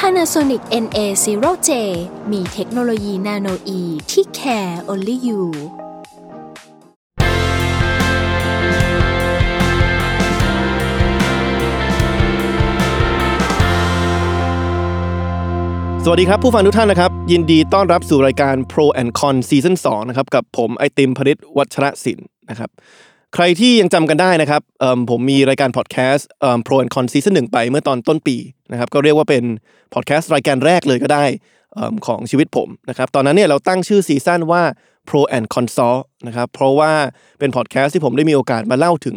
Panasonic NA0J มีเทคโนโลยี Nano-E ที่ Care Only You สวัสดีครับผู้ฟังทุกท่านนะครับยินดีต้อนรับสู่รายการ Pro and Con Season 2นะครับกับผมไอติมพฤทธิ์วัชรศิลป์นะครับใครที่ยังจำกันได้นะครับผมมีรายการพอดแคสต์ Pro and Con Season 1ไปเมื่อตอนต้นปีนะครับก็เรียกว่าเป็นพอดแคสต์รายการแรกเลยก็ได้ของชีวิตผมนะครับตอนนั้นเนี่ยเราตั้งชื่อซีซั่นว่า Pro and Consult นะครับเพราะว่าเป็นพอดแคสต์ที่ผมได้มีโอกาสมาเล่าถึง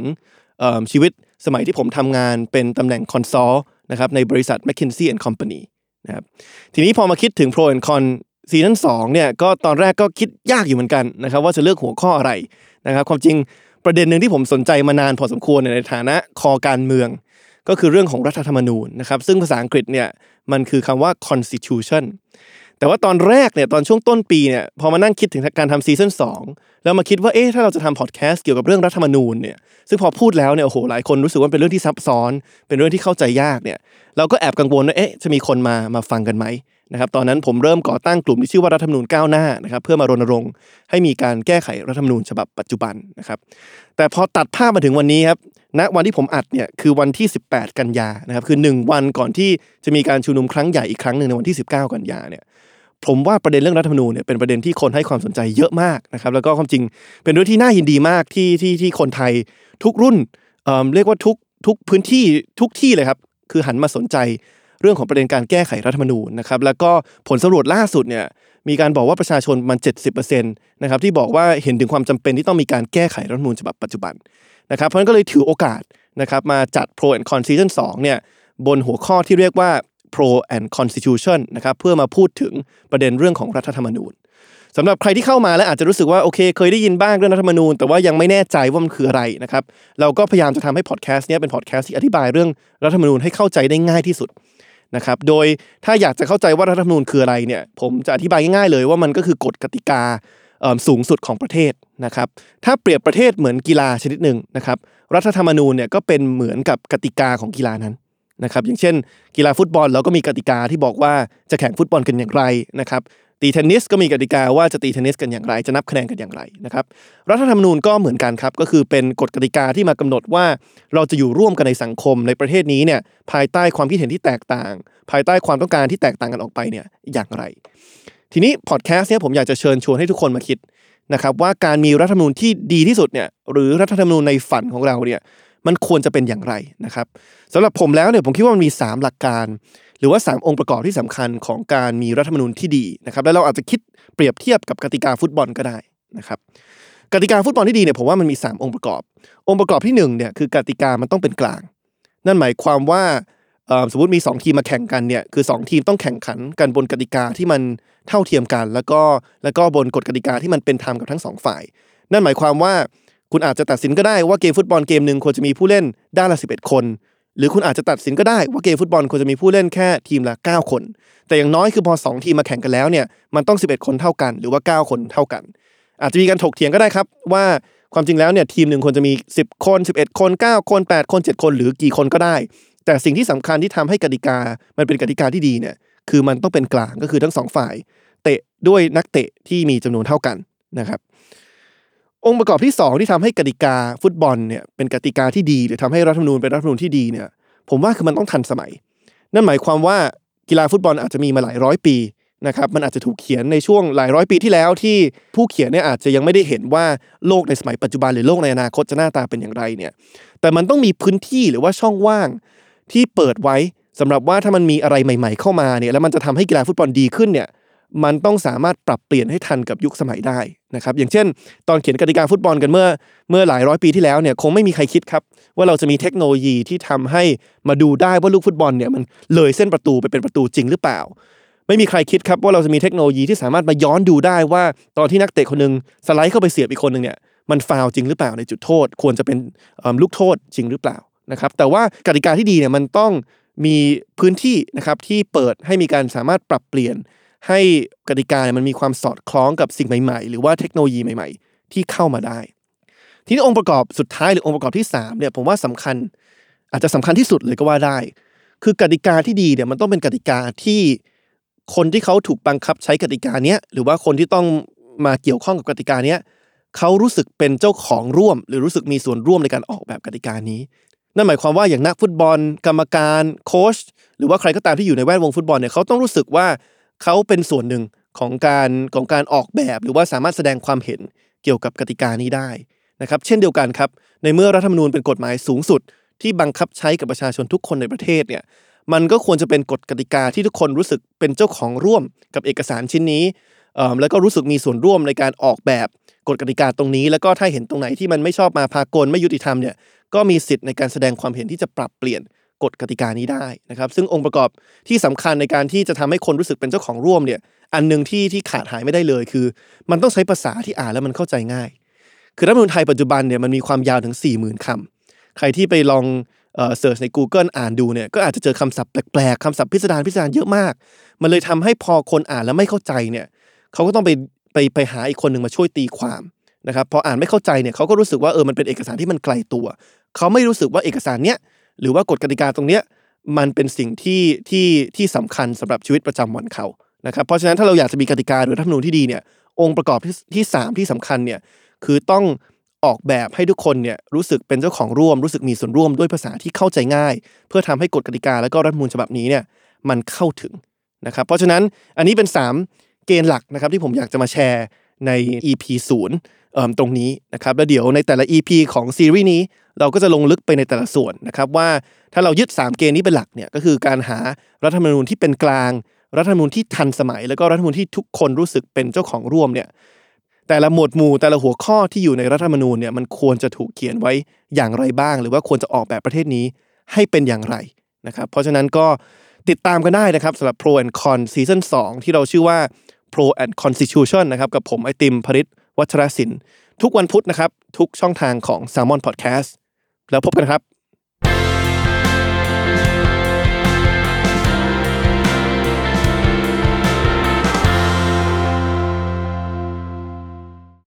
ชีวิตสมัยที่ผมทำงานเป็นตำแหน่ง Consult นะครับในบริษัท McKinsey and Company นะครับทีนี้พอมาคิดถึง Pro and Con ซีซั่น2เนี่ยก็ตอนแรกก็คิดยากอยู่เหมือนกันนะครับว่าจะเลือกหัวข้ออะไรนะครับความจริงประเด็นนึงที่ผมสนใจมานานพอสมควรในฐานะคอการเมืองก็คือเรื่องของรัฐธรรมนูญนะครับซึ่งภาษาอังกฤษเนี่ยมันคือคำว่า constitution แต่ว่าตอนแรกเนี่ยตอนช่วงต้นปีเนี่ยพอมานั่งคิดถึงการทำซีซั่น2แล้วมาคิดว่าถ้าเราจะทำพอดแคสต์เกี่ยวกับเรื่องรัฐธรรมนูญเนี่ยซึ่งพอพูดแล้วเนี่ยโอ้โหหลายคนรู้สึกว่าเป็นเรื่องที่ซับซ้อนเป็นเรื่องที่เข้าใจยากเนี่ยเราก็แอบกังวลว่าจะมีคนมาฟังกันไหมนะครับตอนนั้นผมเริ่มก่อตั้งกลุ่มที่ชื่อว่ารัฐธรรมนูญก้าวหน้านะครับเพื่อมารณรงค์ให้มีการแก้ไขรัฐธรรมนูญฉบับปัจจุบันนะครับแต่พอตัดภาพมาถึงวันนี้ครับณวันที่ผมอัดเนี่ยคือวันที่18กันยานะครับคือ1วันก่อนที่จะมีการชุมนุมครั้งใหญ่อีกครั้งนึงในวันที่19กันยาเนี่ยผมว่าประเด็นเรื่องรัฐธรรมนูญเนี่ยเป็นประเด็นที่คนให้ความสนใจเยอะมากนะครับแล้วก็ความจริงเป็นเรื่องที่น่ายินดีมากที่คนไทยทุกรุ่นเรียกว่าทุกพื้นที่ทุกที่เลยครับคือหันมาสนใจเรื่องของประเด็นการแก้ไขรัฐธรรมนูญนะครับแล้วก็ผลสำรวจล่าสุดเนี่ยมีการบอกว่าประชาชนมัน 70% นะครับที่บอกว่าเห็นถึงความจำเป็นที่ต้องมีการแก้ไขรัฐธรรมนูญฉบับปัจจุบันนะครับเพราะฉะนั้นก็เลยถือโอกาสนะครับมาจัด Pro and Con Season 2เนี่ยบนหัวข้อที่เรียกว่า Pro and Constitution นะครับเพื่อมาพูดถึงประเด็นเรื่องของรัฐธรรมนูญสำหรับใครที่เข้ามาแล้วอาจจะรู้สึกว่าโอเคเคยได้ยินบ้างเรื่องรัฐธรรมนูญแต่ว่ายังไม่แน่ใจว่ามันคืออะไรนะครับเราก็พยายามจะทำให้พอดแคสต์เนี่ยเป็นพอดแคสต์ที่อธิบายเรื่องรัฐธรรมนูญให้เข้าใจได้ง่ายที่สุดนะครับโดยถ้าอยากจะเข้าใจว่ารัฐธรรมนูญคืออะไรเนี่ยผมจะอธิบายง่ายๆเลยว่ามันก็คือกฎกติกาสูงสุดของประเทศนะครับถ้าเปรียบประเทศเหมือนกีฬาชนิดหนึ่งนะครับรัฐธรรมนูญเนี่ยก็เป็นเหมือนกับกติกาของกีฬานั้นนะครับอย่างเช่นกีฬาฟุตบอลเราก็มีกติกาที่บอกว่าจะแข่งฟุตบอลกันอย่างไรนะครับตีเทนนิสก็มีกติกาว่าจะตีเทนนิสกันอย่างไรจะนับคะแนนกันอย่างไรนะครับรัฐธรรมนูญก็เหมือนกันครับก็คือเป็นกฎกติกาที่มากำหนดว่าเราจะอยู่ร่วมกันในสังคมในประเทศนี้เนี่ยภายใต้ความคิดเห็นที่แตกต่างภายใต้ความต้องการที่แตกต่างกันออกไปเนี่ยอย่างไรทีนี้พอดแคสต์เนี่ยผมอยากจะเชิญชวนให้ทุกคนมาคิดนะครับว่าการมีรัฐธรรมนูญที่ดีที่สุดเนี่ยหรือรัฐธรรมนูญในฝันของเราเนี่ยมันควรจะเป็นอย่างไรนะครับสำหรับผมแล้วเนี่ยผมคิดว่ามันมี3หลักการหรือว่า3องค์ประกอบที่สำคัญของการมีรัฐธรรมนูญที่ดีนะครับแล้วเราอาจจะคิดเปรียบเทียบกับกติกาฟุตบอลก็ได้นะครับกติกาฟุตบอลที่ดีเนี่ยผมว่ามันมี3องค์ประกอบองค์ประกอบที่1เนี่ยคือกติกามันต้องเป็นกลางนั่นหมายความว่าสมมติมี2ทีมมาแข่งกันเนี่ยคือ2ทีมต้องแข่งขันกันบนกติกาที่มันเท่าเทียมกันแล้วก็บนกฎกติกาที่มันเป็นธรรมกับทั้ง2ฝ่ายนั่นหมายความว่าคุณอาจจะตัดสินก็ได้ว่าเกมฟุตบอลเกมนึงควรจะมีผู้เล่นด้านละ11คนหรือคุณอาจจะตัดสินก็ได้ว่าเกมฟุตบอลควรจะมีผู้เล่นแค่ทีมละ9คนแต่อย่างน้อยคือพอ2ทีมมาแข่งกันแล้วเนี่ยมันต้อง11คนเท่ากันหรือว่า9คนเท่ากันอาจจะมีการถกเถียงก็ได้ครับว่าความจริงแล้วเนี่ยทีมนึงควรจะมี10คน11คน9คน8คน7คนหรือกี่คนก็ได้แต่สิ่งที่สำคัญที่ทำให้กติกามันเป็นกติกาที่ดีเนี่ยคือมันต้องเป็นกลางก็คือทั้ง2ฝ่ายเตะด้วยนักเตะที่มีจำนวนเท่ากันนะครับองค์ประกอบที่2ที่ทำให้กติกาฟุตบอลเนี่ยเป็นกติกาที่ดีหรือทำให้รัฐธรรมนูญเป็นรัฐธรรมนูญที่ดีเนี่ยผมว่าคือมันต้องทันสมัยนั่นหมายความว่ากีฬาฟุตบอลอาจจะมีมาหลายร้อยปีนะครับมันอาจจะถูกเขียนในช่วงหลายร้อยปีที่แล้วที่ผู้เขียนเนี่ยอาจจะยังไม่ได้เห็นว่าโลกในสมัยปัจจุบันหรือโลกในอนาคตจะหน้าตาเป็นอย่างไรเนี่ยแต่มันต้องมีพื้นที่หรือว่าช่องว่างที่เปิดไว้สำหรับว่าถ้ามันมีอะไรใหม่ๆเข้ามาเนี่ยแล้วมันจะทำให้กีฬาฟุตบอลดีขึ้นเนี่ยมันต้องสามารถปรับเปลี่ยนให้ทันกับยุคสมัยได้นะครับอย่างเช่นตอนเขียนกติกาฟุตบอลกันเมื่อหลายร้อยปีที่แล้วเนี่ยคงไม่มีใครคิดครับว่าเราจะมีเทคโนโลยีที่ทำให้มาดูได้ว่าลูกฟุตบอลเนี่ยมันเลยเส้นประตูไปเป็นประตูจริงหรือเปล่า ไม่มีใครคิดครับว่าเราจะมีเทคโนโลยีที่สามารถมาย้อนดูได้ว่าตอนที่นักเตะคนนึงสไลด์เข้าไปเสียบอีกคนนึงเนี่ยมันฟาวล์จริงหรือเปล่าในจุดโทษควรจะเป็นลูกโทษจริงหรือเปล่านะครับแต่ว่ากติกาที่ดีเนี่ยมันต้องมีพื้นที่นะครับที่เปิดให้มีการสามารถปรับเปลี่ยนให้กติกามันมีความสอดคล้องกับสิ่งใหม่ๆหรือว่าเทคโนโลยีใหม่ๆที่เข้ามาได้ทีนี้องค์ประกอบสุดท้ายหรือองค์ประกอบที่3เนี่ยผมว่าสำคัญอาจจะสำคัญที่สุดเลยก็ว่าได้คือกติกาที่ดีเนี่ยมันต้องเป็นกติกาที่คนที่เขาถูกบังคับใช้กติกาเนี้ยหรือว่าคนที่ต้องมาเกี่ยวข้องกับกติกาเนี้ยเขารู้สึกเป็นเจ้าของร่วมหรือรู้สึกมีส่วนร่วมในการออกแบบกติกานี้นั่นหมายความว่าอย่างนักฟุตบอลกรรมการโค้ชหรือว่าใครก็ตามที่อยู่ในแวดวงฟุตบอลเนี่ยเขาต้องรู้สึกว่าเขาเป็นส่วนหนึ่งของการออกแบบหรือว่าสามารถแสดงความเห็นเกี่ยวกับกติกานี้ได้นะครับเช่นเดียวกันครับในเมื่อรัฐธรรมนูญเป็นกฎหมายสูงสุดที่บังคับใช้กับประชาชนทุกคนในประเทศเนี่ยมันก็ควรจะเป็นกฎกติกาที่ทุกคนรู้สึกเป็นเจ้าของร่วมกับเอกสารชิ้นนี้แล้วก็รู้สึกมีส่วนร่วมในการออกแบบกฎกติกาตรงนี้แล้วก็ถ้าเห็นตรงไหนที่มันไม่ชอบมาพากลไม่ยุติธรรมเนี่ยก็มีสิทธิ์ในการแสดงความเห็นที่จะปรับเปลี่ยนกฎกติกานี้ได้นะครับซึ่งองค์ประกอบที่สำคัญในการที่จะทำให้คนรู้สึกเป็นเจ้าของร่วมเนี่ยอันนึงที่ขาดหายไม่ได้เลยคือมันต้องใช้ภาษาที่อ่านแล้วมันเข้าใจง่ายคือรัฐธรรมนูญไทยปัจจุบันเนี่ยมันมีความยาวถึง 40,000 คำใครที่ไปลองเสิร์ชใน Google อ่านดูเนี่ยก็อาจจะเจอคำศัพท์แปลกๆคำศัพท์พิสดารเยอะมากมันเลยทำให้พอคนอ่านแล้วไม่เข้าใจเนี่ยเขาก็ต้องไปหาอีกคนนึงมาช่วยตีความนะครับพออ่านไม่เข้าใจเนี่ยเขาก็รู้สึกว่ามันเป็นเอกสารที่มันไกลตัวเขาไม่รู้สึกว่าเอกสารเนี้ยหรือว่ากฎกติกาตรงเนี้ยมันเป็นสิ่งที่สำคัญสำหรับชีวิตประจำวันเขานะครับเพราะฉะนั้นถ้าเราอยากจะมีกติกาหรือรัฐธรรมนูญที่ดีเนี่ยองค์ประกอบที่3ที่สำคัญเนี่ยคือต้องออกแบบให้ทุกคนเนี่ยรู้สึกเป็นเจ้าของร่วมรู้สึกมีส่วนร่วมด้วยภาษาที่เข้าใจง่ายเพื่อทำให้กฎกติกาและก็รัฐธรรมนูญฉบับนี้เนี่ยมันเข้าถึงนะครับเพราะฉะนั้นอันนี้เป็น3เกณฑ์หลักนะครับที่ผมอยากจะมาแชร์ใน EP 0ตรงนี้นะครับแล้วเดี๋ยวในแต่ละ EP ของซีรีส์นี้เราก็จะลงลึกไปในแต่ละส่วนนะครับว่าถ้าเรายึด3เกณฑ์นี้เป็นหลักเนี่ยก็คือการหารัฐธรรมนูญที่เป็นกลางรัฐธรรมนูญที่ทันสมัยแล้วก็รัฐธรรมนูญที่ทุกคนรู้สึกเป็นเจ้าของร่วมเนี่ยแต่ละหมวดหมู่แต่ละหัวข้อที่อยู่ในรัฐธรรมนูญเนี่ยมันควรจะถูกเขียนไว้อย่างไรบ้างหรือว่าควรจะออกแบบประเทศนี้ให้เป็นอย่างไรนะครับเพราะฉะนั้นก็ติดตามกันได้นะครับสำหรับ Pro and Con ซีซั่น 2ที่เราชื่อว่า Pro and Constitution นะครับกับผมไอติมพฤทธิ์วัชรศิลป์ทุกวันพุธนะครับทุกช่องทางของ Salmon Podcast แล้วพบกันครับ